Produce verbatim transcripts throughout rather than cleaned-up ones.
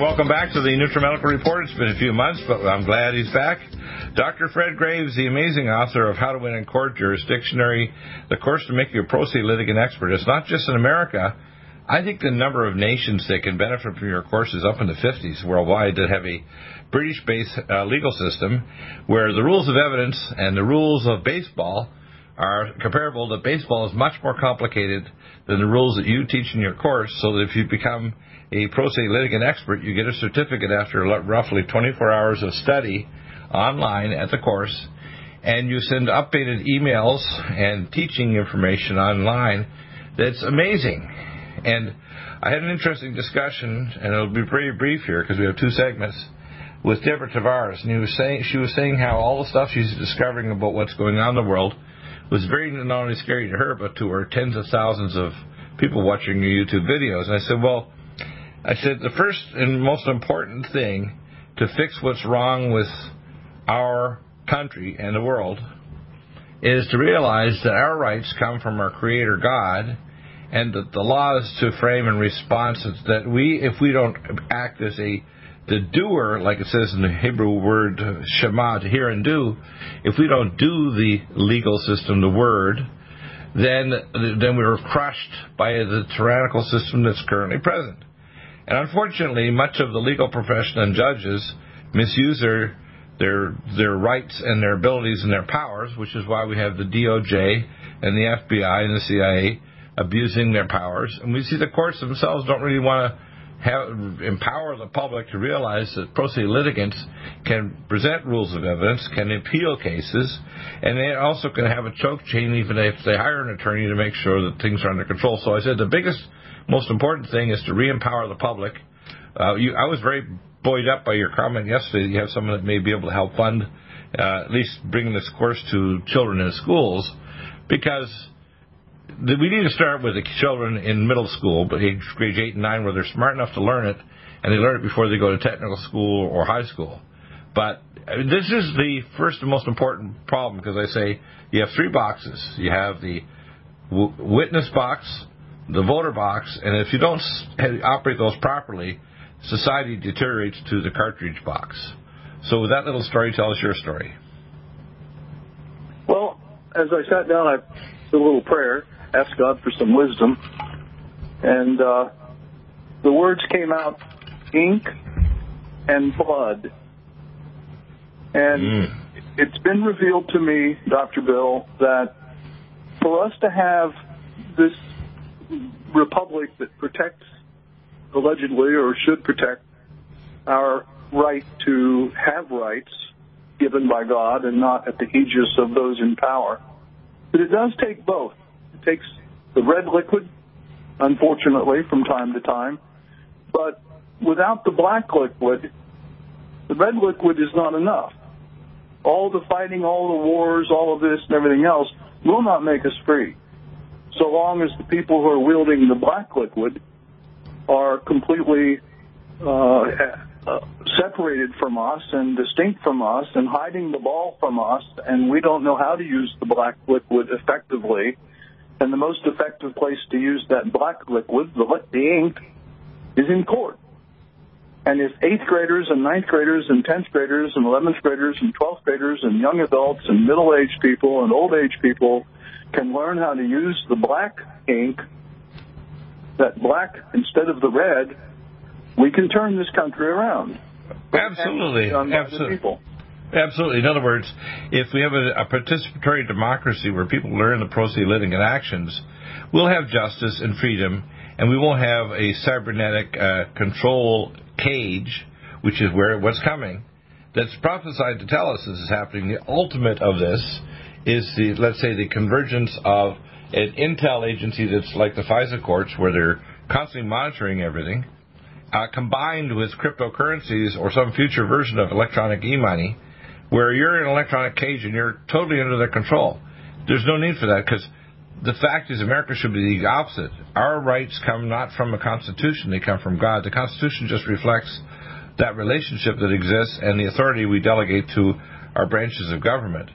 Welcome back to the NutriMedical Report. It's been a few months, but I'm glad he's back. Doctor Fred Graves, the amazing author of How to Win in Court, Jurisdictionary, the course to make you a pro se litigant expert. It's not just in America. I think the number of nations that can benefit from your course is up in the fifties worldwide that have a British-based uh, legal system where the rules of evidence and the rules of baseball are comparable. That baseball is much more complicated than the rules that you teach in your course, so that if you become a pro se litigant expert, you get a certificate after roughly twenty-four hours of study online at the course, and you send updated emails and teaching information online. That's amazing. And I had an interesting discussion, and it'll be pretty brief here because we have two segments, with Deborah Tavares, and he was saying, she was saying how all the stuff she's discovering about what's going on in the world was very not only scary to her, but to her tens of thousands of people watching your YouTube videos. And I said, well, I said the first and most important thing to fix what's wrong with our country and the world is to realize that our rights come from our Creator God, and that the law is to frame in response that we, if we don't act as a the doer, like it says in the Hebrew word shema, to hear and do, if we don't do the legal system, the word, then then we are crushed by the tyrannical system that's currently present. And unfortunately, much of the legal profession and judges misuse their their their rights and their abilities and their powers, which is why we have the D O J and the F B I and the C I A abusing their powers. And we see the courts themselves don't really want to Have, empower the public to realize that pro se litigants can present rules of evidence, can appeal cases, and they also can have a choke chain even if they hire an attorney to make sure that things are under control. So I said the biggest, most important thing is to re-empower the public. Uh, you, I was very buoyed up by your comment yesterday that you have someone that may be able to help fund, uh, at least bring this course to children in schools, because we need to start with the children in middle school, but age grades eight and nine, where they're smart enough to learn it, and they learn it before they go to technical school or high school. But this is the first and most important problem, because I say you have three boxes. You have the w- witness box, the voter box, and if you don't operate those properly, society deteriorates to the cartridge box. So with that little story, tell us your story. Well, as I sat down, I did a little prayer, asked God for some wisdom, and uh, the words came out, ink and blood. And mm. it's been revealed to me, Doctor Bill, that for us to have this republic that protects, allegedly, or should protect, our right to have rights given by God and not at the aegis of those in power, but it does take both. It takes the red liquid, unfortunately, from time to time. But without the black liquid, the red liquid is not enough. All the fighting, all the wars, all of this and everything else will not make us free. so long as the people who are wielding the black liquid are completely uh, separated from us and distinct from us and hiding the ball from us, and we don't know how to use the black liquid effectively. And the most effective place to use that black liquid, the, the ink, is in court. And if eighth graders and ninth graders and tenth graders and eleventh graders and twelfth graders and young adults and middle-aged people and old-age people can learn how to use the black ink, that black instead of the red, we can turn this country around. Absolutely. Absolutely. Absolutely. In other words, if we have a, a participatory democracy where people learn the process of living and actions, we'll have justice and freedom, and we won't have a cybernetic uh, control cage, which is where what's coming, that's prophesied to tell us this is happening. The ultimate of this is, the let's say, the convergence of an intel agency that's like the FISA courts, where they're constantly monitoring everything, uh, combined with cryptocurrencies or some future version of electronic e-money, where you're in an electronic cage and you're totally under their control. There's no need for that, because the fact is America should be the opposite. Our rights come not from a constitution, they come from God. The Constitution just reflects that relationship that exists and the authority we delegate to our branches of government.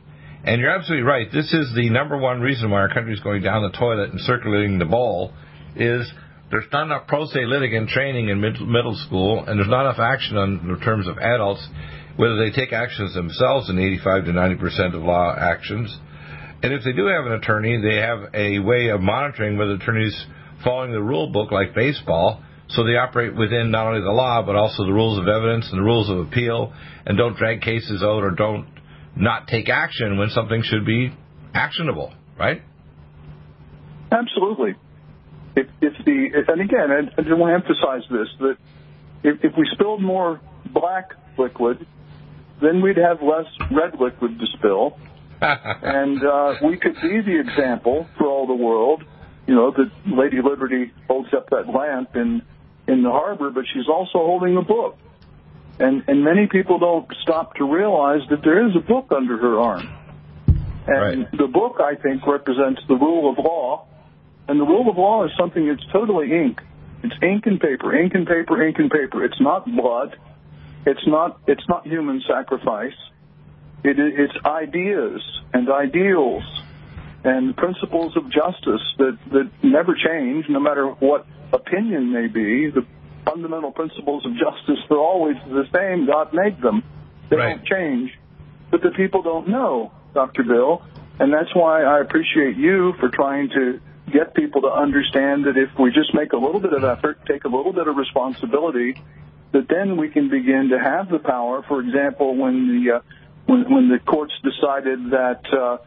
And you're absolutely right. This is the number one reason why our country is going down the toilet and circulating the ball, is there's not enough pro se litigant training in middle school, and there's not enough action on, in terms of adults, whether they take actions themselves in eighty-five to ninety percent of law actions. And if they do have an attorney, they have a way of monitoring whether attorneys following the rule book like baseball, so they operate within not only the law but also the rules of evidence and the rules of appeal, and don't drag cases out or don't not take action when something should be actionable, right? Absolutely. If, if the if, and again, I, I just want to emphasize this, that if, if we spilled more black liquid, then we'd have less red liquid to spill. And uh, we could be the example for all the world. You know, that Lady Liberty holds up that lamp in, in the harbor, but she's also holding a book. And and many people don't stop to realize that there is a book under her arm. And right. The book, I think, represents the rule of law. And the rule of law is something that's totally ink. It's ink and paper, ink and paper, ink and paper. It's not blood. It's not, it's not human sacrifice. It, it's ideas and ideals and principles of justice that, that never change, no matter what opinion may be. The fundamental principles of justice are always the same. God made them. They right. don't change. But the people don't know, Doctor Bill, and that's why I appreciate you for trying to get people to understand that if we just make a little bit of effort, take a little bit of responsibility, that then we can begin to have the power. For example, when the uh, when, when the courts decided that uh,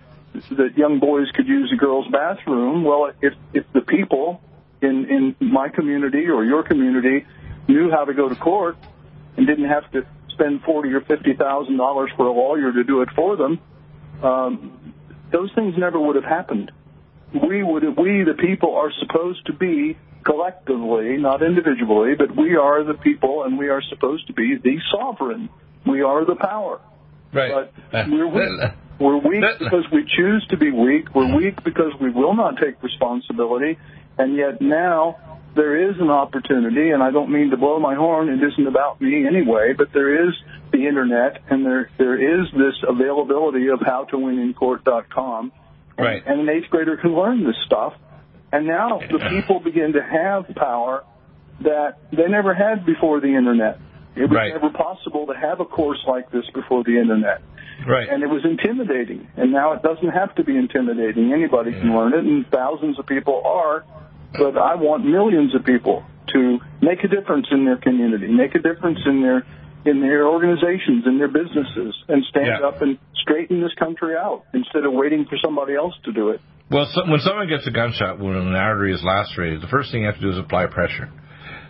that young boys could use a girl's bathroom, well, if if the people in in my community or your community knew how to go to court and didn't have to spend forty or fifty thousand dollars for a lawyer to do it for them, um, those things never would have happened. We would we the people are supposed to be, collectively, not individually, but we are the people, and we are supposed to be the sovereign. We are the power. Right. But we're weak. We're weak because we choose to be weak. We're weak because we will not take responsibility. And yet now there is an opportunity, and I don't mean to blow my horn. It isn't about me anyway, but there is the Internet, and there there is this availability of how to win in court dot com. Right. And an eighth grader can learn this stuff. And now the people begin to have power that they never had before the Internet. It was right. never possible to have a course like this before the Internet. Right. And it was intimidating. And now it doesn't have to be intimidating. Anybody yeah. can learn it, and thousands of people are. But I want millions of people to make a difference in their community, make a difference in their in their organizations, in their businesses, and stand yeah. up and straighten this country out instead of waiting for somebody else to do it. Well, so, when someone gets a gunshot wound and an artery is lacerated, the first thing you have to do is apply pressure.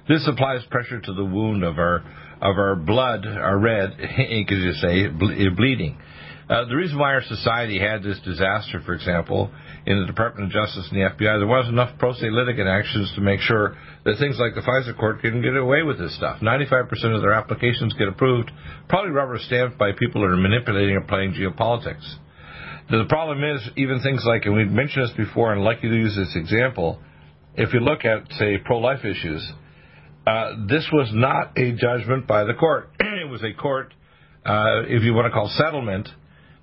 This applies pressure to the wound of our of our blood, our red ink, as you say, ble- bleeding. Uh, the reason why our society had this disaster, for example, in the Department of Justice and the F B I, there wasn't enough pro se litigant actions to make sure that things like the FISA court couldn't get away with this stuff. ninety-five percent of their applications get approved, probably rubber stamped by people that are manipulating and playing geopolitics. The problem is, even things like, and we've mentioned this before, and likely to use this example, if you look at, say, pro-life issues, uh, this was not a judgment by the court. It was a court, uh, if you want to call settlement,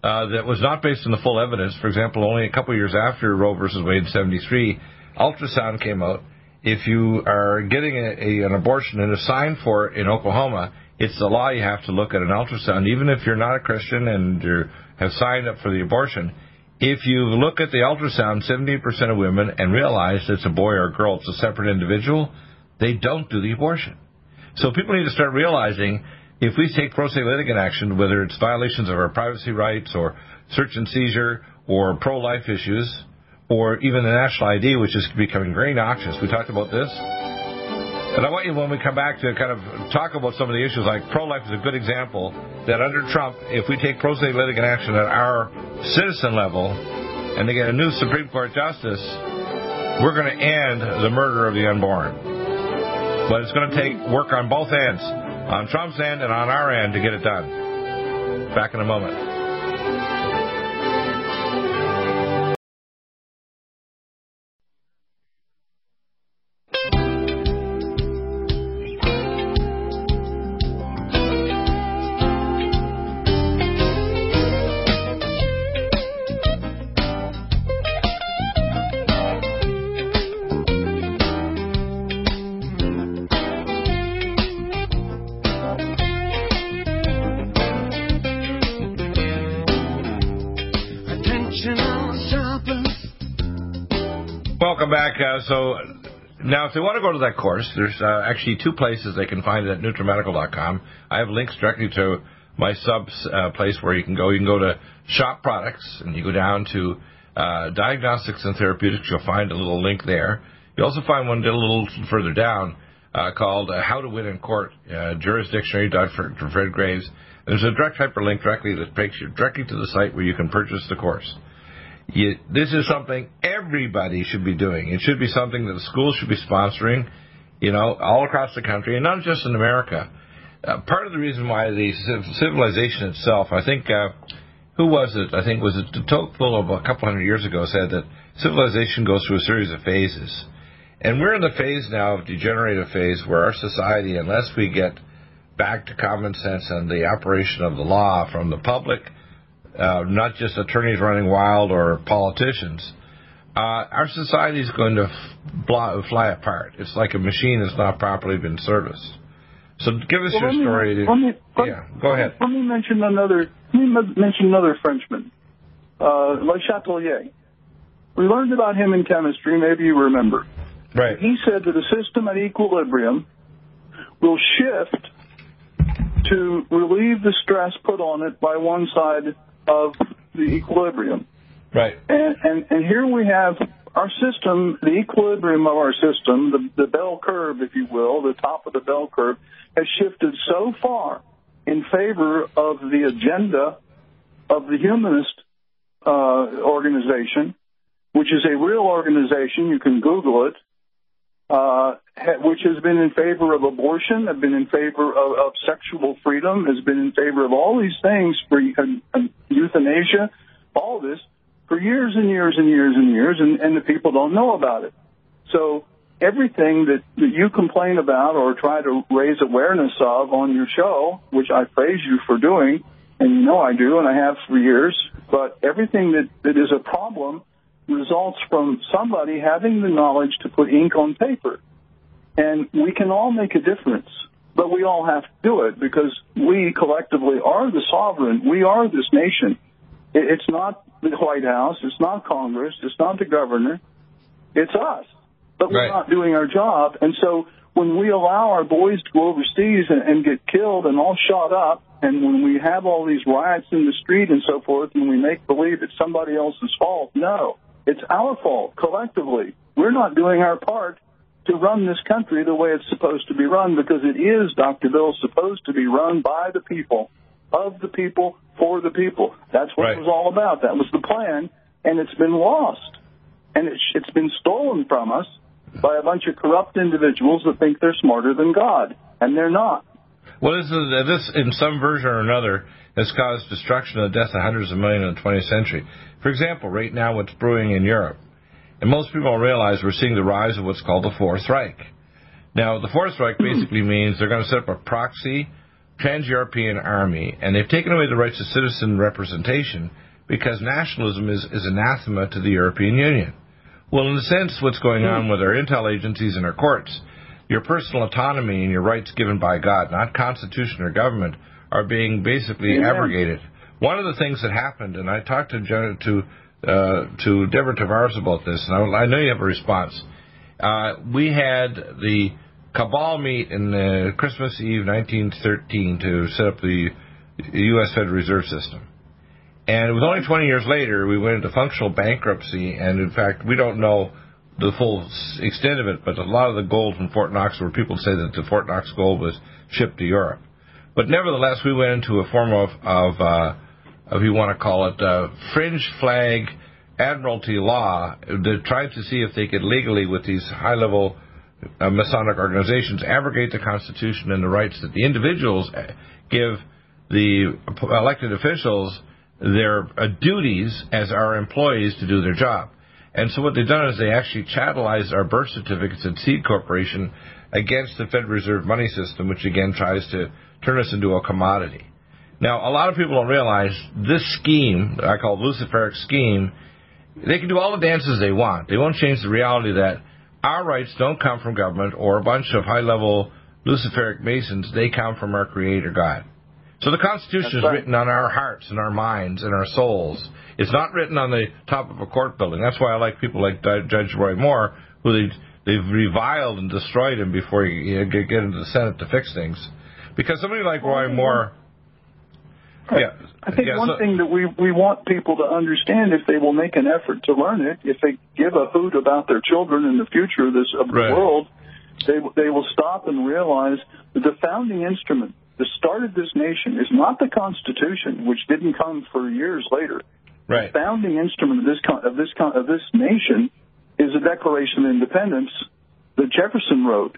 uh, that was not based on the full evidence. For example, only a couple years after Roe versus. Wade in seventy-three, ultrasound came out. If you are getting a, a, an abortion and a sign for it in Oklahoma, it's the law you have to look at an ultrasound, even if you're not a Christian and you have signed up for the abortion. If you look at the ultrasound, seventy percent of women, and realize it's a boy or a girl, it's a separate individual, they don't do the abortion. So people need to start realizing, if we take pro se litigant action, whether it's violations of our privacy rights or search and seizure or pro-life issues, or even the national I D, which is becoming very noxious. We talked about this. And I want you, when we come back, to kind of talk about some of the issues, like pro-life is a good example, that under Trump, if we take pro se litigant action at our citizen level, and they get a new Supreme Court justice, we're going to end the murder of the unborn. But it's going to take work on both ends, on Trump's end and on our end, to get it done. Back in a moment. Back, uh, so now if they want to go to that course, there's uh, actually two places they can find it at NutriMedical dot com. I have links directly to my subs uh, place where you can go. You can go to Shop Products, and you go down to uh, Diagnostics and Therapeutics. You'll find a little link there. You'll also find one a little further down uh, called uh, How to Win in Court, uh, Jurisdictionary, Doctor Fred Graves. There's a direct hyperlink directly that takes you directly to the site where you can purchase the course. You, this is something everybody should be doing. It should be something that the schools should be sponsoring, you know, all across the country, and not just in America. Uh, part of the reason why the civilization itself, I think, uh, who was it? I think was it de Tocqueville of a couple hundred years ago said that civilization goes through a series of phases. And we're in the phase now of degenerative phase where our society, unless we get back to common sense and the operation of the law from the public, Uh, not just attorneys running wild or politicians, uh, our society is going to f- bl- fly apart. It's like a machine that's not properly been serviced. So give us well, your me, story. Let me, let yeah, me, go ahead. Let me mention another. Let me mention another Frenchman, uh, Le Chatelier. We learned about him in chemistry. Maybe you remember. Right. He said that a system at equilibrium will shift to relieve the stress put on it by one side of the equilibrium. Right. And, and and here we have our system, the equilibrium of our system, the, the bell curve, if you will, the top of the bell curve, has shifted so far in favor of the agenda of the humanist uh, organization, which is a real organization, you can Google it, uh, which has been in favor of abortion, have been in favor of, of sexual freedom, has been in favor of all these things, for uh, euthanasia, all this, for years and years and years and years, and, and the people don't know about it. So everything that, that you complain about or try to raise awareness of on your show, which I praise you for doing, and you know I do, and I have for years, but everything that, that is a problem results from somebody having the knowledge to put ink on paper. And we can all make a difference, but we all have to do it because we collectively are the sovereign. We are this nation. It's not the White House. It's not Congress. It's not the governor. It's us. But we're right. not doing our job. And so when we allow our boys to go overseas and, and get killed and all shot up, and when we have all these riots in the street and so forth, and we make believe it's somebody else's fault, no, it's our fault collectively. We're not doing our part to run this country the way it's supposed to be run, because it is, Doctor Bill, supposed to be run by the people, of the people, for the people. That's what right. it was all about. That was the plan, and it's been lost. And it's, it's been stolen from us by a bunch of corrupt individuals that think they're smarter than God, and they're not. What is it that this, in some version or another, has caused destruction and the death of hundreds of millions in the twentieth century? For example, right now what's brewing in Europe. And most people don't realize we're seeing the rise of what's called the Fourth Reich. Now, the Fourth Reich basically means they're going to set up a proxy trans-European army, and they've taken away the rights of citizen representation because nationalism is, is anathema to the European Union. Well, in a sense, what's going on with our intel agencies and our courts, your personal autonomy and your rights given by God, not constitution or government, are being basically yeah. abrogated. One of the things that happened, and I talked to to uh, to Deborah Tavares about this, and I, I know you have a response. Uh, we had the cabal meet in uh, Christmas Eve nineteen thirteen to set up the U S Federal Reserve System. And it was only twenty years later we went into functional bankruptcy, and in fact we don't know the full extent of it, but a lot of the gold from Fort Knox, where people say that the Fort Knox gold was shipped to Europe. But nevertheless, we went into a form of, of, uh, of you want to call it, uh, fringe flag admiralty law that tried to see if they could legally, with these high-level uh, Masonic organizations, abrogate the Constitution and the rights that the individuals give the elected officials their uh, duties as our employees to do their job. And so what they've done is they actually chattelized our birth certificates and seed corporation against the Federal Reserve money system, which again tries to turn us into a commodity. Now, a lot of people don't realize this scheme, I call it Luciferic scheme, they can do all the dances they want. They won't change the reality that our rights don't come from government or a bunch of high-level Luciferic Masons. They come from our Creator God. So the Constitution That's right. is written on our hearts and our minds and our souls. It's not written on the top of a court building. That's why I like people like Judge Roy Moore, who they, they've reviled and destroyed him before you get into the Senate to fix things. Because somebody like Roy Moore... Right. Yeah, I think yeah, one so, thing that we, we want people to understand, if they will make an effort to learn it, if they give a hoot about their children and the future of, this, of right. the world, they, they will stop and realize that the founding instrument that started this nation is not the Constitution, which didn't come for years later. Right. The founding instrument of this con of this con of this nation is the Declaration of Independence that Jefferson wrote,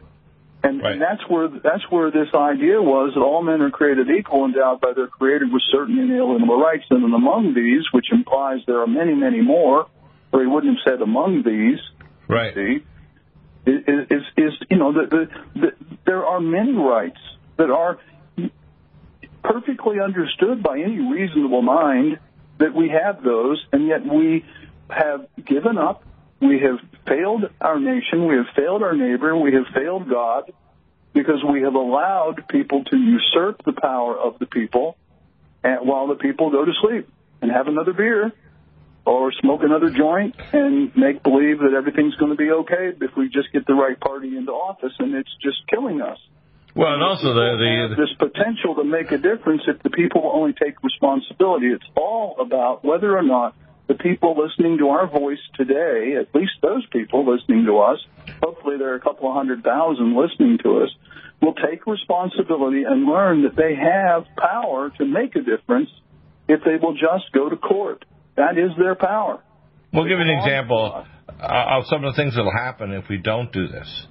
and, right. and that's where that's where this idea was that all men are created equal, endowed by their Creator with certain inalienable rights, and then among these, which implies there are many, many more, or he wouldn't have said among these. Right. See, is, is is you know the, the, the there are many rights that are perfectly understood by any reasonable mind that we have those, and yet we have given up. We have failed our nation. We have failed our neighbor. We have failed God, because we have allowed people to usurp the power of the people and while the people go to sleep and have another beer or smoke another joint and make believe that everything's going to be okay if we just get the right party into office, and it's just killing us. Well, and also the, the this potential to make a difference if the people will only take responsibility. It's all about whether or not the people listening to our voice today, at least those people listening to us, hopefully there are a couple of hundred thousand listening to us, will take responsibility and learn that they have power to make a difference if they will just go to court. That is their power. We'll give an example of some of the things that will happen if we don't do this.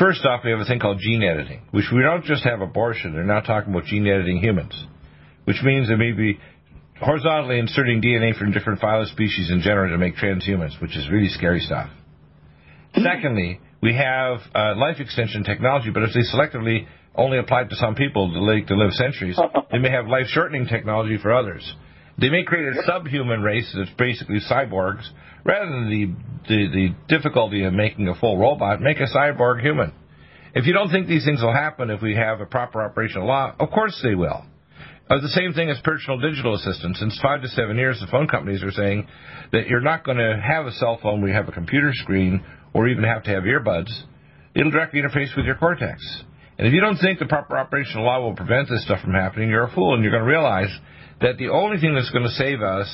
First off, we have a thing called gene editing, which we don't just have abortion. They're not talking about gene editing humans, which means they may be horizontally inserting D N A from different phyla species and genera to make transhumans, which is really scary stuff. Secondly, we have uh, life extension technology, but if they selectively only apply it to some people to live, to live centuries, they may have life-shortening technology for others. They may create a subhuman race that's basically cyborgs. Rather than the, the, the difficulty of making a full robot, make a cyborg human. If you don't think these things will happen if we have a proper operational law, of course they will. Uh, the same thing as personal digital assistants. Since five to seven years, the phone companies are saying that you're not going to have a cell phone where you have a computer screen or even have to have earbuds. It'll directly interface with your cortex. And if you don't think the proper operational law will prevent this stuff from happening, you're a fool, and you're going to realize that the only thing that's going to save us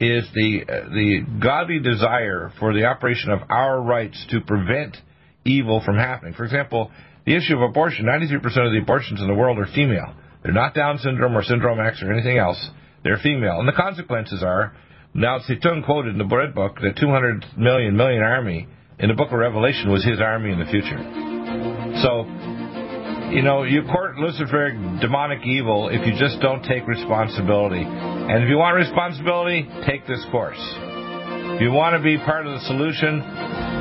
is the uh, the godly desire for the operation of our rights to prevent evil from happening. For example, the issue of abortion, ninety-three percent of the abortions in the world are female. They're not Down syndrome or Syndrome X or anything else. They're female. And the consequences are, now Tung quoted in the Red Book that two hundred million, million army in the Book of Revelation was his army in the future. So you know, you court Luciferic demonic evil if you just don't take responsibility. And if you want responsibility, take this course. If you want to be part of the solution,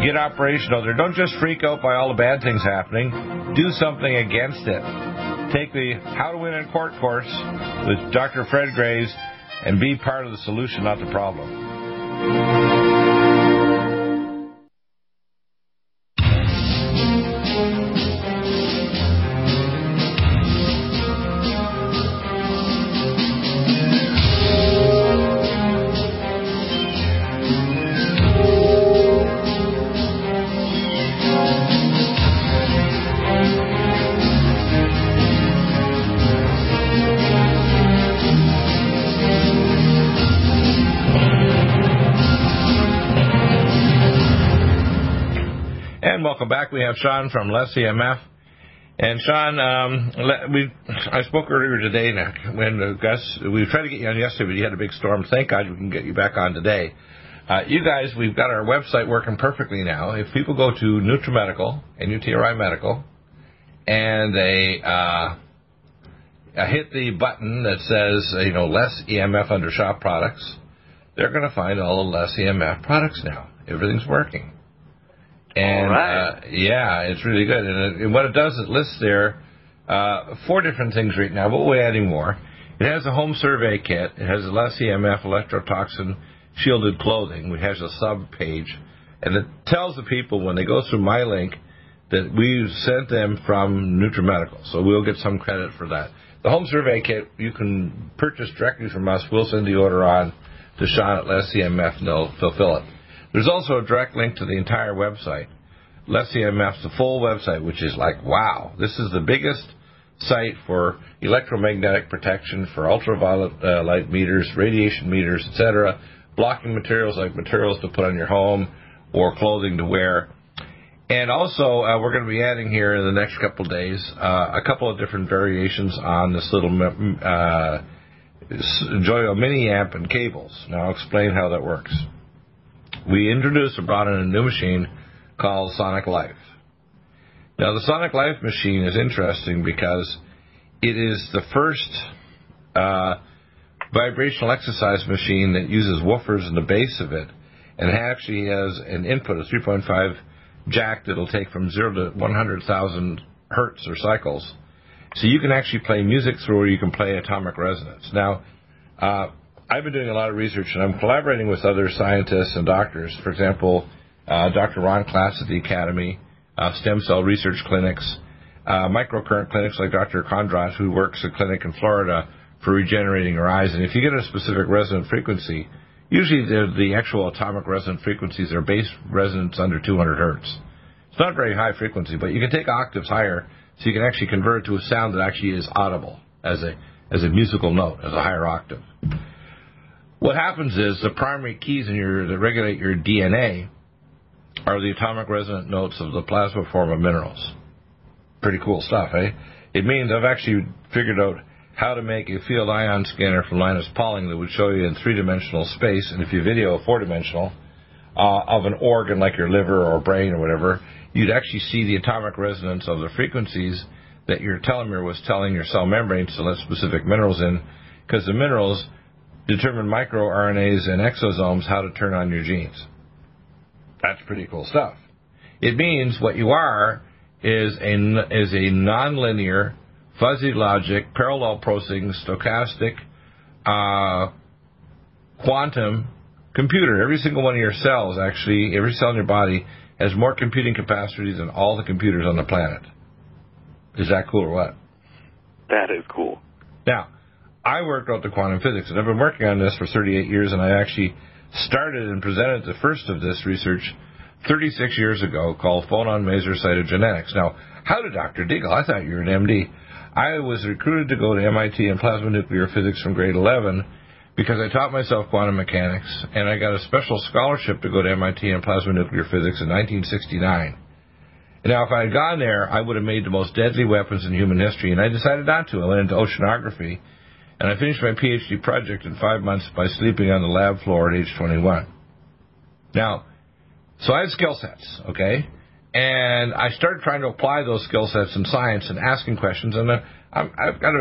get operational there. Don't just freak out by all the bad things happening. Do something against it. Take the How to Win in Court course with Doctor Fred Graves and be part of the solution, not the problem. Back, we have Sean from Less E M F, and Sean, um, we I spoke earlier today when Gus, we tried to get you on yesterday, but you had a big storm. Thank God we can get you back on today. Uh, you guys, we've got our website working perfectly now. If people go to NutriMedical, N U T R I Medical, and they uh, hit the button that says, you know, Less E M F under Shop Products, they're going to find all the Less E M F products now. Everything's working. And, all right. uh, yeah, it's really good. And, it, and what it does, it lists there uh, four different things right now, but we're adding more. It has a home survey kit. It has a Less E M F electrotoxin shielded clothing, which has a sub-page. And it tells the people when they go through my link that we sent them from NutriMedical. So we'll get some credit for that. The home survey kit, you can purchase directly from us. We'll send the order on to Sean at Less E M F, and they'll fulfill it. There's also a direct link to the entire website, Less E M F's the full website, which is like, wow, this is the biggest site for electromagnetic protection, for ultraviolet uh, light meters, radiation meters, et cetera, blocking materials like materials to put on your home or clothing to wear. And also, uh, we're going to be adding here in the next couple of days uh, a couple of different variations on this little uh, Joyo mini amp and cables. Now I'll explain how that works. We introduced and brought in a new machine called Sonic Life. Now, the Sonic Life machine is interesting because it is the first uh, vibrational exercise machine that uses woofers in the base of it, and it actually has an input of three point five jack that will take from zero to one hundred thousand hertz or cycles. So you can actually play music through, or you can play atomic resonance. Now, uh, I've been doing a lot of research, and I'm collaborating with other scientists and doctors. For example, uh, Doctor Ron Class at the Academy, uh, stem cell research clinics, uh, microcurrent clinics like Doctor Kondras, who works at a clinic in Florida for regenerating your eyes. And if you get a specific resonant frequency, usually the actual atomic resonant frequencies are base resonance under two hundred hertz. It's not very high frequency, but you can take octaves higher, so you can actually convert it to a sound that actually is audible as a, as a musical note, as a higher octave. What happens is the primary keys in your, that regulate your D N A are the atomic resonant notes of the plasma form of minerals. Pretty cool stuff, eh? It means I've actually figured out how to make a field ion scanner from Linus Pauling that would show you in three-dimensional space, and if you video four-dimensional, uh, of an organ like your liver or brain or whatever, you'd actually see the atomic resonance of the frequencies that your telomere was telling your cell membranes to let specific minerals in, because the minerals determine microRNAs and exosomes how to turn on your genes. That's pretty cool stuff. It means what you are is a, is a nonlinear, fuzzy logic, parallel processing, stochastic, uh, quantum computer. Every single one of your cells, actually, every cell in your body has more computing capacity than all the computers on the planet. Is that cool or what? That is cool. Now, I worked out the quantum physics, and I've been working on this for thirty-eight years, and I actually started and presented the first of this research thirty-six years ago called Phonon Maser cytogenetics. Now, how did Doctor Deagle? I thought you were an M D. I was recruited to go to M I T in plasma nuclear physics from grade eleven because I taught myself quantum mechanics, and I got a special scholarship to go to M I T in plasma nuclear physics in nineteen sixty-nine. And now, if I had gone there, I would have made the most deadly weapons in human history, and I decided not to. I went into oceanography. And I finished my P H D project in five months by sleeping on the lab floor at age twenty-one. Now, so I have skill sets, okay? And I started trying to apply those skill sets in science and asking questions. And I'm, I've got a,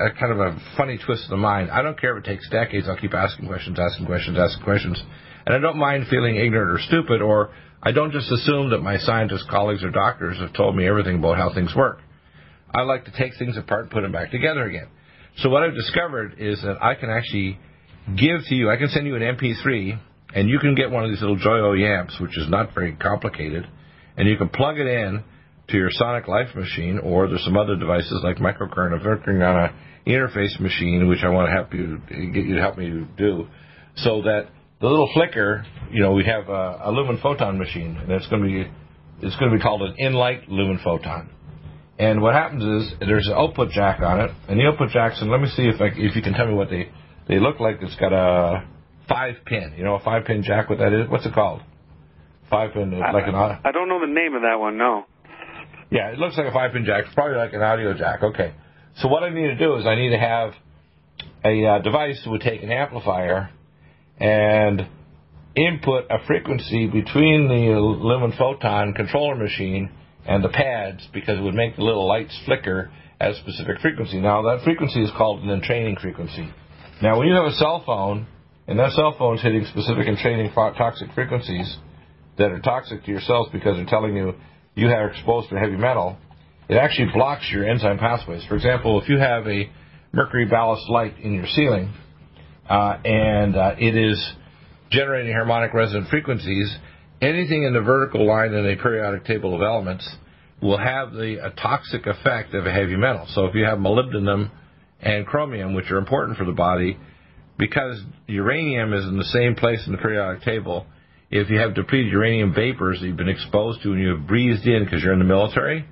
a, a kind of a funny twist in the mind. I don't care if it takes decades. I'll keep asking questions, asking questions, asking questions. And I don't mind feeling ignorant or stupid, or I don't just assume that my scientist colleagues or doctors have told me everything about how things work. I like to take things apart and put them back together again. So what I've discovered is that I can actually give to you, I can send you an M P three, and you can get one of these little Joyo Yamps, which is not very complicated, and you can plug it in to your Sonic Life machine, or there's some other devices like MicroCurrent. I'm working on an interface machine, which I want to help you get you to help me do, so that the little flicker, you know, we have a, a Lumen Photon machine, and it's going to be it's going to be called an in-light Lumen Photon. And what happens is there's an output jack on it, and the output jacks, and let me see if I, if you can tell me what they they look like. It's got a five pin, you know, a five pin jack. What that is? What's it called? Five pin, I, like an. I don't know the name of that one. No. Yeah, it looks like a five-pin jack. It's probably like an audio jack. Okay. So what I need to do is I need to have a uh, device that would take an amplifier and input a frequency between the Lumen Photon controller machine and the pads, because it would make the little lights flicker at a specific frequency. Now, that frequency is called an entraining frequency. Now, when you have a cell phone, and that cell phone's hitting specific entraining toxic frequencies that are toxic to your cells because they're telling you you are exposed to heavy metal, it actually blocks your enzyme pathways. For example, if you have a mercury ballast light in your ceiling uh, and uh, it is generating harmonic resonant frequencies, anything in the vertical line in a periodic table of elements will have the a toxic effect of a heavy metal. So if you have molybdenum and chromium, which are important for the body, because uranium is in the same place in the periodic table, if you have depleted uranium vapors that you've been exposed to and you have breathed in because you're in the military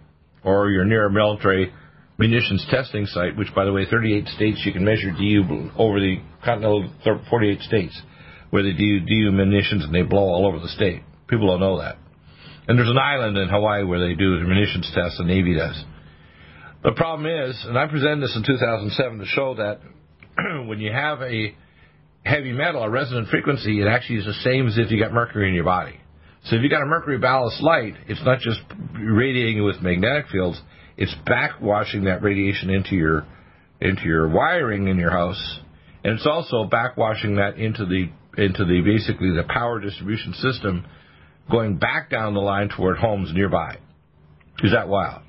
or you're near a military munitions testing site, which, by the way, thirty-eight states you can measure D U over the continental forty-eight states where they do D U munitions, and they blow all over the state. People don't know that. And there's an island in Hawaii where they do the munitions tests, the Navy does. The problem is, and I presented this in two thousand seven to show that when you have a heavy metal, a resonant frequency, it actually is the same as if you got mercury in your body. So if you got a mercury ballast light, it's not just radiating with magnetic fields, it's backwashing that radiation into your into your wiring in your house, and it's also backwashing that into the into the basically the power distribution system, going back down the line toward homes nearby. Is that wild?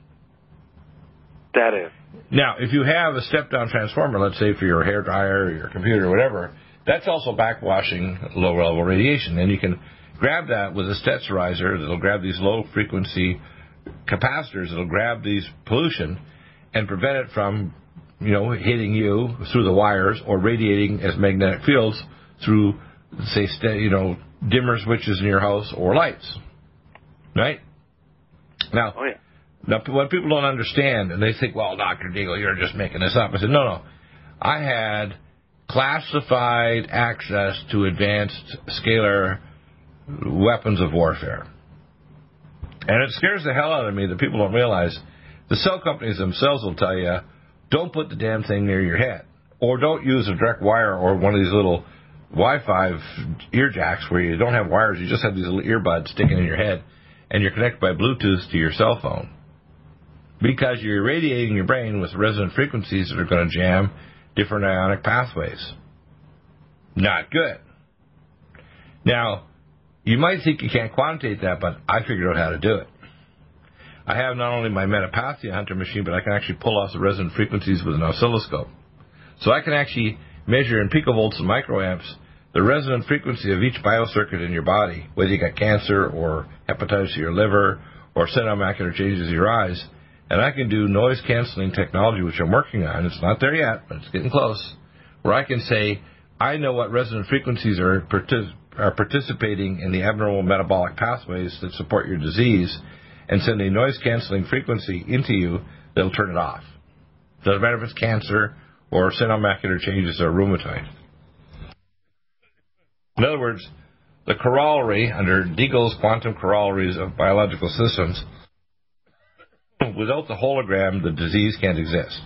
That is. Now, if you have a step-down transformer, let's say for your hair dryer or your computer or whatever, that's also backwashing low-level radiation. And you can grab that with a stetsorizer. It'll grab these low-frequency capacitors. It'll grab these pollution and prevent it from, you know, hitting you through the wires or radiating as magnetic fields through, say, you know, dimmer switches in your house or lights, right? Now, oh, yeah. now what people don't understand, and they think, well, Doctor Deagle, you're just making this up. I said, no, no. I had classified access to advanced scalar weapons of warfare. And it scares the hell out of me that people don't realize the cell companies themselves will tell you, don't put the damn thing near your head, or don't use a direct wire or one of these little Wi-Fi ear jacks where you don't have wires, you just have these little earbuds sticking in your head, and you're connected by Bluetooth to your cell phone, because you're irradiating your brain with resonant frequencies that are going to jam different ionic pathways. Not good. Now, you might think you can't quantitate that, but I figured out how to do it. I have not only my Metapathia Hunter machine, but I can actually pull off the resonant frequencies with an oscilloscope. So I can actually measure in picovolts and microamps the resonant frequency of each biocircuit in your body, whether you got cancer or hepatitis of your liver or senile macular changes of your eyes. And I can do noise-canceling technology, which I'm working on. It's not there yet, but it's getting close, where I can say, I know what resonant frequencies are, partic- are participating in the abnormal metabolic pathways that support your disease, and send a noise-canceling frequency into you that'll turn it off. Doesn't matter if it's cancer or senile macular changes or rheumatoid. In other words, the corollary, under Deagle's quantum corollaries of biological systems, without the hologram, the disease can't exist.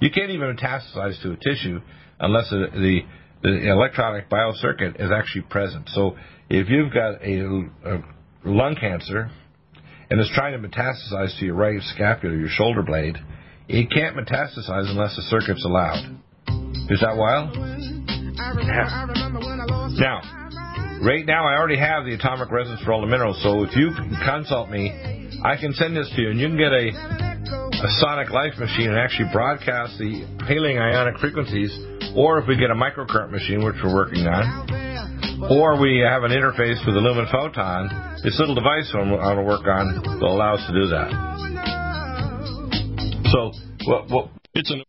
You can't even metastasize to a tissue unless the, the, the electronic biocircuit is actually present. So if you've got a, a lung cancer, and is trying to metastasize to your right scapula, your shoulder blade, it can't metastasize unless the circuit's allowed. Is that wild? Yeah. Now, right now I already have the atomic resonance for all the minerals, so if you consult me, I can send this to you, and you can get a, a Sonic Life machine and actually broadcast the hailing ionic frequencies, or if we get a microcurrent machine, which we're working on, or we have an interface with the Lumen Photon, this little device I'm going to work on will allow us to do that. So, well, well it's an...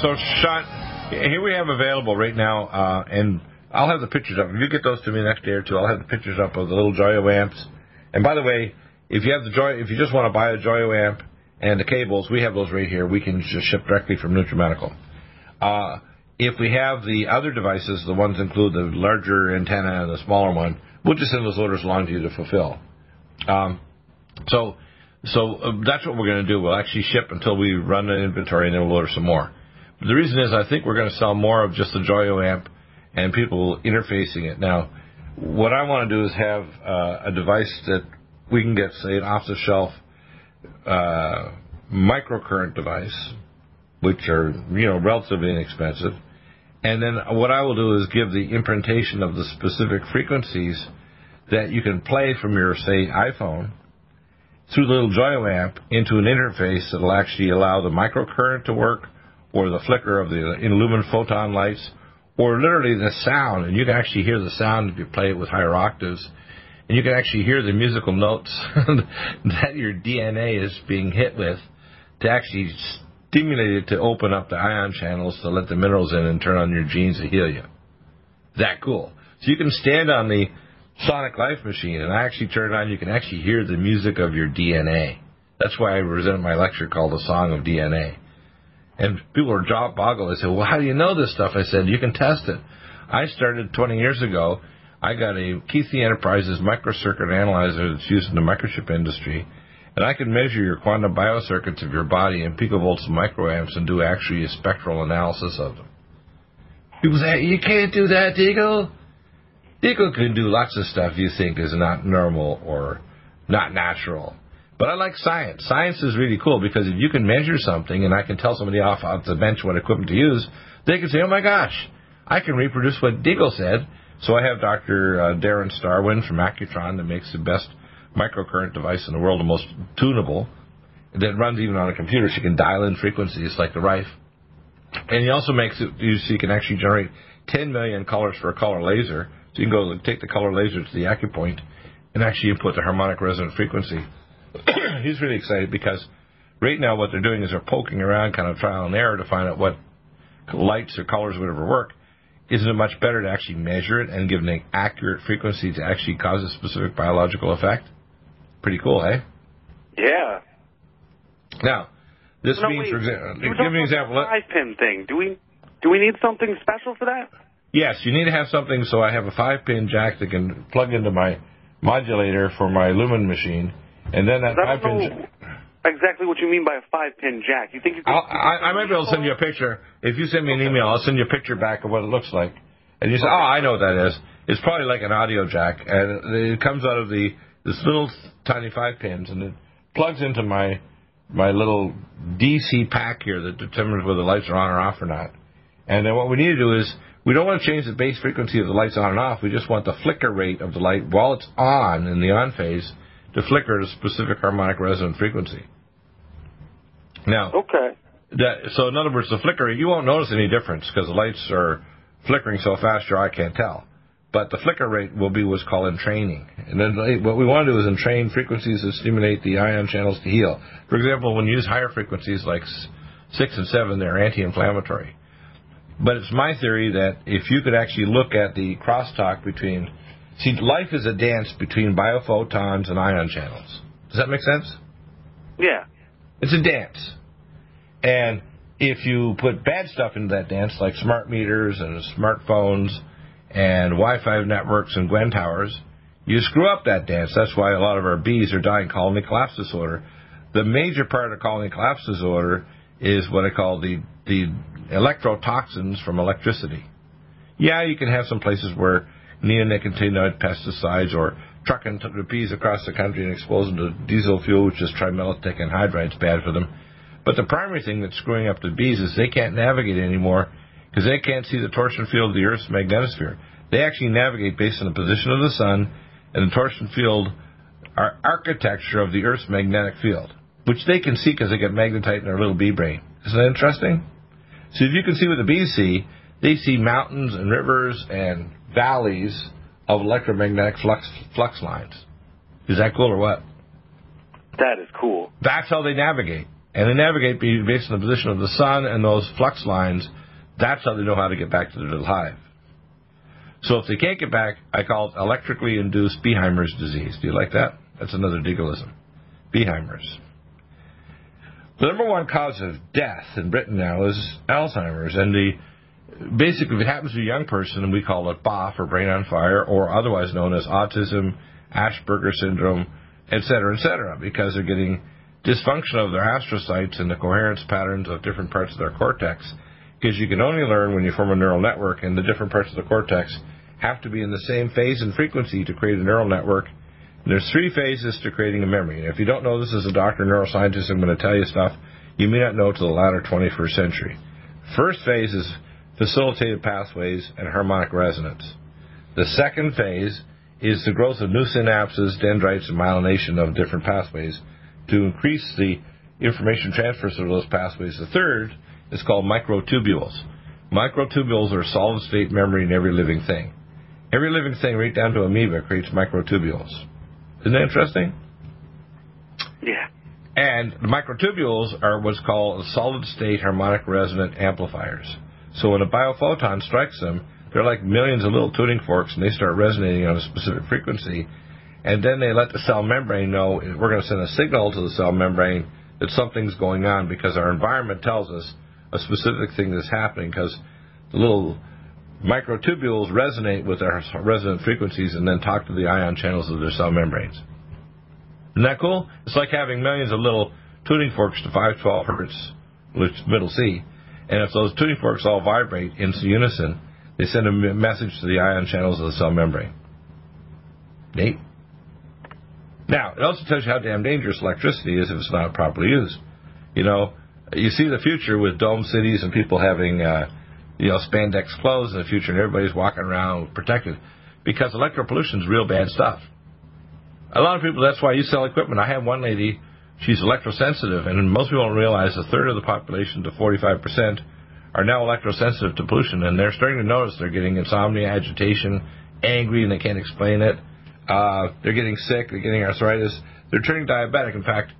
So, Sean, here we have available right now, uh, and I'll have the pictures up. If you get those to me the next day or two, I'll have the pictures up of the little Joyo amps. And by the way, if you have the Joy, if you just want to buy a Joyo amp and the cables, we have those right here. We can just ship directly from NutriMedical. Uh, if we have the other devices, the ones include the larger antenna and the smaller one, we'll just send those orders along to you to fulfill. Um, so, so uh, that's what we're going to do. We'll actually ship until we run an inventory, and then we'll order some more. The reason is I think we're going to sell more of just the Joyo amp and people interfacing it. Now, what I want to do is have uh, a device that we can get, say, an off-the-shelf uh, microcurrent device, which are, you know, relatively inexpensive. And then what I will do is give the imprintation of the specific frequencies that you can play from your, say, iPhone through the little Joyo amp into an interface that will actually allow the microcurrent to work, or the flicker of the illumined photon lights, or literally the sound. And you can actually hear the sound if you play it with higher octaves. And you can actually hear the musical notes that your D N A is being hit with to actually stimulate it to open up the ion channels to let the minerals in and turn on your genes to heal you. That cool. So you can stand on the Sonic Life machine, and I actually turn it on. You can actually hear the music of your D N A. That's why I present my lecture called The Song of D N A. And people are jaw-boggled. They say, well, how do you know this stuff? I said, you can test it. I started twenty years ago. I got a Keithy Enterprises microcircuit analyzer that's used in the microchip industry, and I can measure your quantum biocircuits of your body in picovolts and microamps and do actually a spectral analysis of them. People say, you can't do that, Deagle. Deagle can do lots of stuff you think is not normal or not natural. But I like science. Science is really cool, because if you can measure something, and I can tell somebody off off the bench what equipment to use, they can say, oh, my gosh, I can reproduce what Deagle said. So I have Doctor Uh, Darren Starwin from Accutron that makes the best microcurrent device in the world, the most tunable, that runs even on a computer. She can dial in frequencies like the Rife. And he also makes it so you can actually generate ten million colors for a color laser. So you can go take the color laser to the AccuPoint and actually input the harmonic resonant frequency. He's really excited, because right now what they're doing is they're poking around kind of trial and error to find out what lights or colors or whatever work. Isn't it much better to actually measure it and give an accurate frequency to actually cause a specific biological effect? Pretty cool, eh? Yeah. Now, this no, means, wait, for example, give me an example. The five-pin thing. Do we, do we need something special for that? Yes, you need to have something. So I have a five-pin jack that can plug into my modulator for my Lumen machine. And then that I don't know exactly what you mean by a five-pin jack. You think you could, I'll, I, I might be able to send you a picture. If you send me an email, I'll send you a picture back of what it looks like. And you say, oh, I know what that is. It's probably like an audio jack. And it comes out of the this little tiny five pins, and it plugs into my my little D C pack here that determines whether the lights are on or off or not. And then what we need to do is, we don't want to change the base frequency of the lights on and off. We just want the flicker rate of the light while it's on in the on phase to flicker at a specific harmonic resonant frequency. Now, okay. That, so in other words, the flicker, you won't notice any difference because the lights are flickering so fast your eye can't tell. But the flicker rate will be what's called entraining. And then what we want to do is entrain frequencies that stimulate the ion channels to heal. For example, when you use higher frequencies like six and seven, they're anti-inflammatory. But it's my theory that if you could actually look at the crosstalk between... See, life is a dance between biophotons and ion channels. Does that make sense? Yeah. It's a dance. And if you put bad stuff into that dance, like smart meters and smartphones and Wi-Fi networks and Gwen towers, you screw up that dance. That's why a lot of our bees are dying of colony collapse disorder. The major part of colony collapse disorder is what I call the, the electrotoxins from electricity. Yeah, you can have some places where neonicotinoid pesticides or trucking the bees across the country and exposing them to diesel fuel, which is trimelitic anhydride, is bad for them. But the primary thing that's screwing up the bees is they can't navigate anymore because they can't see the torsion field of the Earth's magnetosphere. They actually navigate based on the position of the sun and the torsion field, our architecture of the Earth's magnetic field, which they can see because they get magnetite in their little bee brain. Isn't that interesting? So if you can see what the bees see, they see mountains and rivers and valleys of electromagnetic flux flux lines. Is that cool or what? That is cool. That's how they navigate. And they navigate based on the position of the sun and those flux lines. That's how they know how to get back to their little hive. So if they can't get back, I call it electrically induced Beeheimer's disease. Do you like that? That's another Deagleism. Beeheimer's. The number one cause of death in Britain now is Alzheimer's. And the basically, if it happens to a young person, we call it B O F, or brain on fire, or otherwise known as autism, Asperger's syndrome, et cetera, et cetera, because they're getting dysfunction of their astrocytes and the coherence patterns of different parts of their cortex, because you can only learn when you form a neural network, and the different parts of the cortex have to be in the same phase and frequency to create a neural network. And there's three phases to creating a memory. And if you don't know this as a doctor, neuroscientist, I'm going to tell you stuff you may not know till the latter twenty-first century. First phase is facilitated pathways and harmonic resonance. The second phase is the growth of new synapses, dendrites, and myelination of different pathways to increase the information transfer through those pathways. The third is called microtubules. Microtubules are solid-state memory in every living thing. Every living thing, right down to amoeba, creates microtubules. Isn't that interesting? Yeah. And the microtubules are what's called solid-state harmonic resonant amplifiers. So when a biophoton strikes them, they're like millions of little tuning forks, and they start resonating on a specific frequency. And then they let the cell membrane know we're going to send a signal to the cell membrane that something's going on because our environment tells us a specific thing that's happening because the little microtubules resonate with our resonant frequencies and then talk to the ion channels of their cell membranes. Isn't that cool? It's like having millions of little tuning forks to five twelve hertz, which is middle C. And if those tuning forks all vibrate in unison, they send a message to the ion channels of the cell membrane. Neat. Now, it also tells you how damn dangerous electricity is if it's not properly used. You know, you see the future with dome cities and people having, uh, you know, spandex clothes in the future, and everybody's walking around protected because electropollution is real bad stuff. A lot of people, that's why you sell equipment. I have one lady. She's electrosensitive, and most people don't realize a third of the population to forty-five percent are now electrosensitive to pollution, and they're starting to notice they're getting insomnia, agitation, angry, and they can't explain it. Uh, they're getting sick. They're getting arthritis. They're turning diabetic. In fact,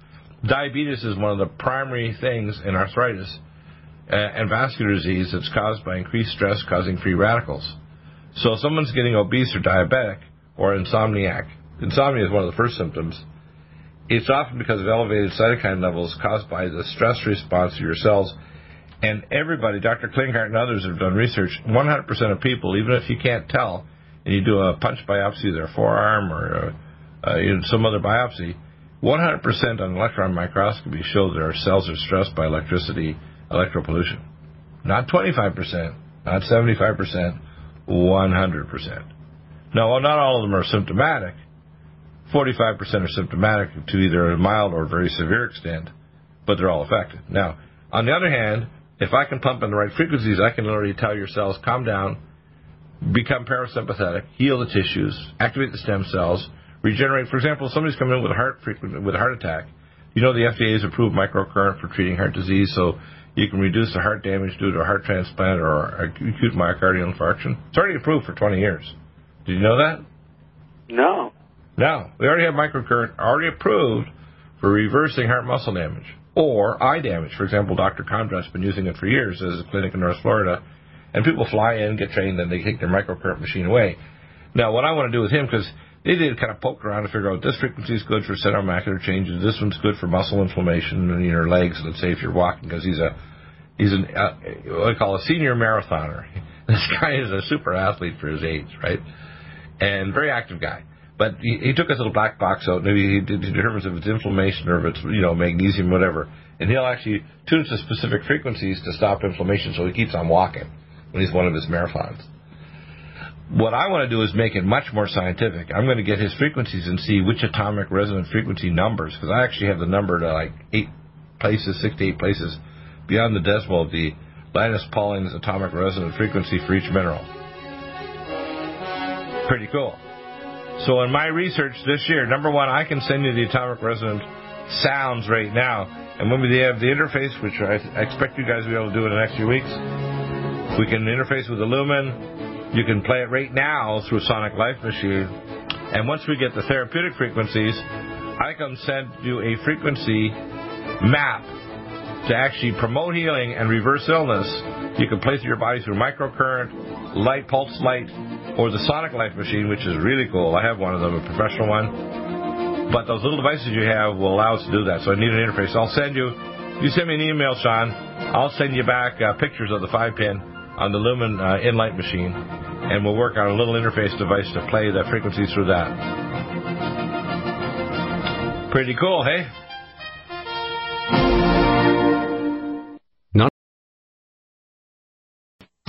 diabetes is one of the primary things in arthritis and vascular disease that's caused by increased stress causing free radicals. So if someone's getting obese or diabetic or insomniac, insomnia is one of the first symptoms. It's often because of elevated cytokine levels caused by the stress response of your cells. And everybody, Doctor Klinghart and others have done research, one hundred percent of people, even if you can't tell, and you do a punch biopsy of their forearm or uh, uh, some other biopsy, one hundred percent on electron microscopy show their cells are stressed by electricity, electropollution. Not twenty-five percent, not seventy-five percent, one hundred percent. Now, well, not all of them are symptomatic. forty-five percent are symptomatic to either a mild or very severe extent, but they're all affected. Now, on the other hand, if I can pump in the right frequencies, I can literally tell your cells, calm down, become parasympathetic, heal the tissues, activate the stem cells, regenerate. For example, if somebody's coming in with a heart frequent, with a heart attack, you know the F D A has approved microcurrent for treating heart disease, so you can reduce the heart damage due to a heart transplant or acute myocardial infarction. It's already approved for twenty years. Did you know that? No. Now, we already have microcurrent already approved for reversing heart muscle damage or eye damage. For example, Doctor Kondras has been using it for years as a clinic in North Florida, and people fly in, get trained, and they take their microcurrent machine away. Now, what I want to do with him, because they did kind of poke around to figure out this frequency is good for central macular changes, this one's good for muscle inflammation in your legs, let's say if you're walking, because he's a he's an uh, what I call a senior marathoner. This guy is a super athlete for his age, right? And very active guy. But he, he took his little black box out, and he determines if it's inflammation or if it's, you know, magnesium, whatever. And he'll actually tune to specific frequencies to stop inflammation, so he keeps on walking when he's one of his marathons. What I want to do is make it much more scientific. I'm going to get his frequencies and see which atomic resonant frequency numbers, because I actually have the number to like eight places, six to eight places beyond the decimal of the Linus Pauling's atomic resonant frequency for each mineral. Pretty cool. So in my research this year, number one, I can send you the atomic resonant sounds right now. And when we have the interface, which I expect you guys will be able to do in the next few weeks, we can interface with the Lumen. You can play it right now through Sonic Life Machine. And once we get the therapeutic frequencies, I can send you a frequency map to actually promote healing and reverse illness. You can place your body through microcurrent, light, pulse light, or the Sonic Life Machine, which is really cool. I have one of them, a professional one. But those little devices you have will allow us to do that. So I need an interface. I'll send you, you send me an email, Sean, I'll send you back uh, pictures of the five-pin on the Lumen uh, InLight machine, and we'll work on a little interface device to play the frequencies through that. Pretty cool, hey?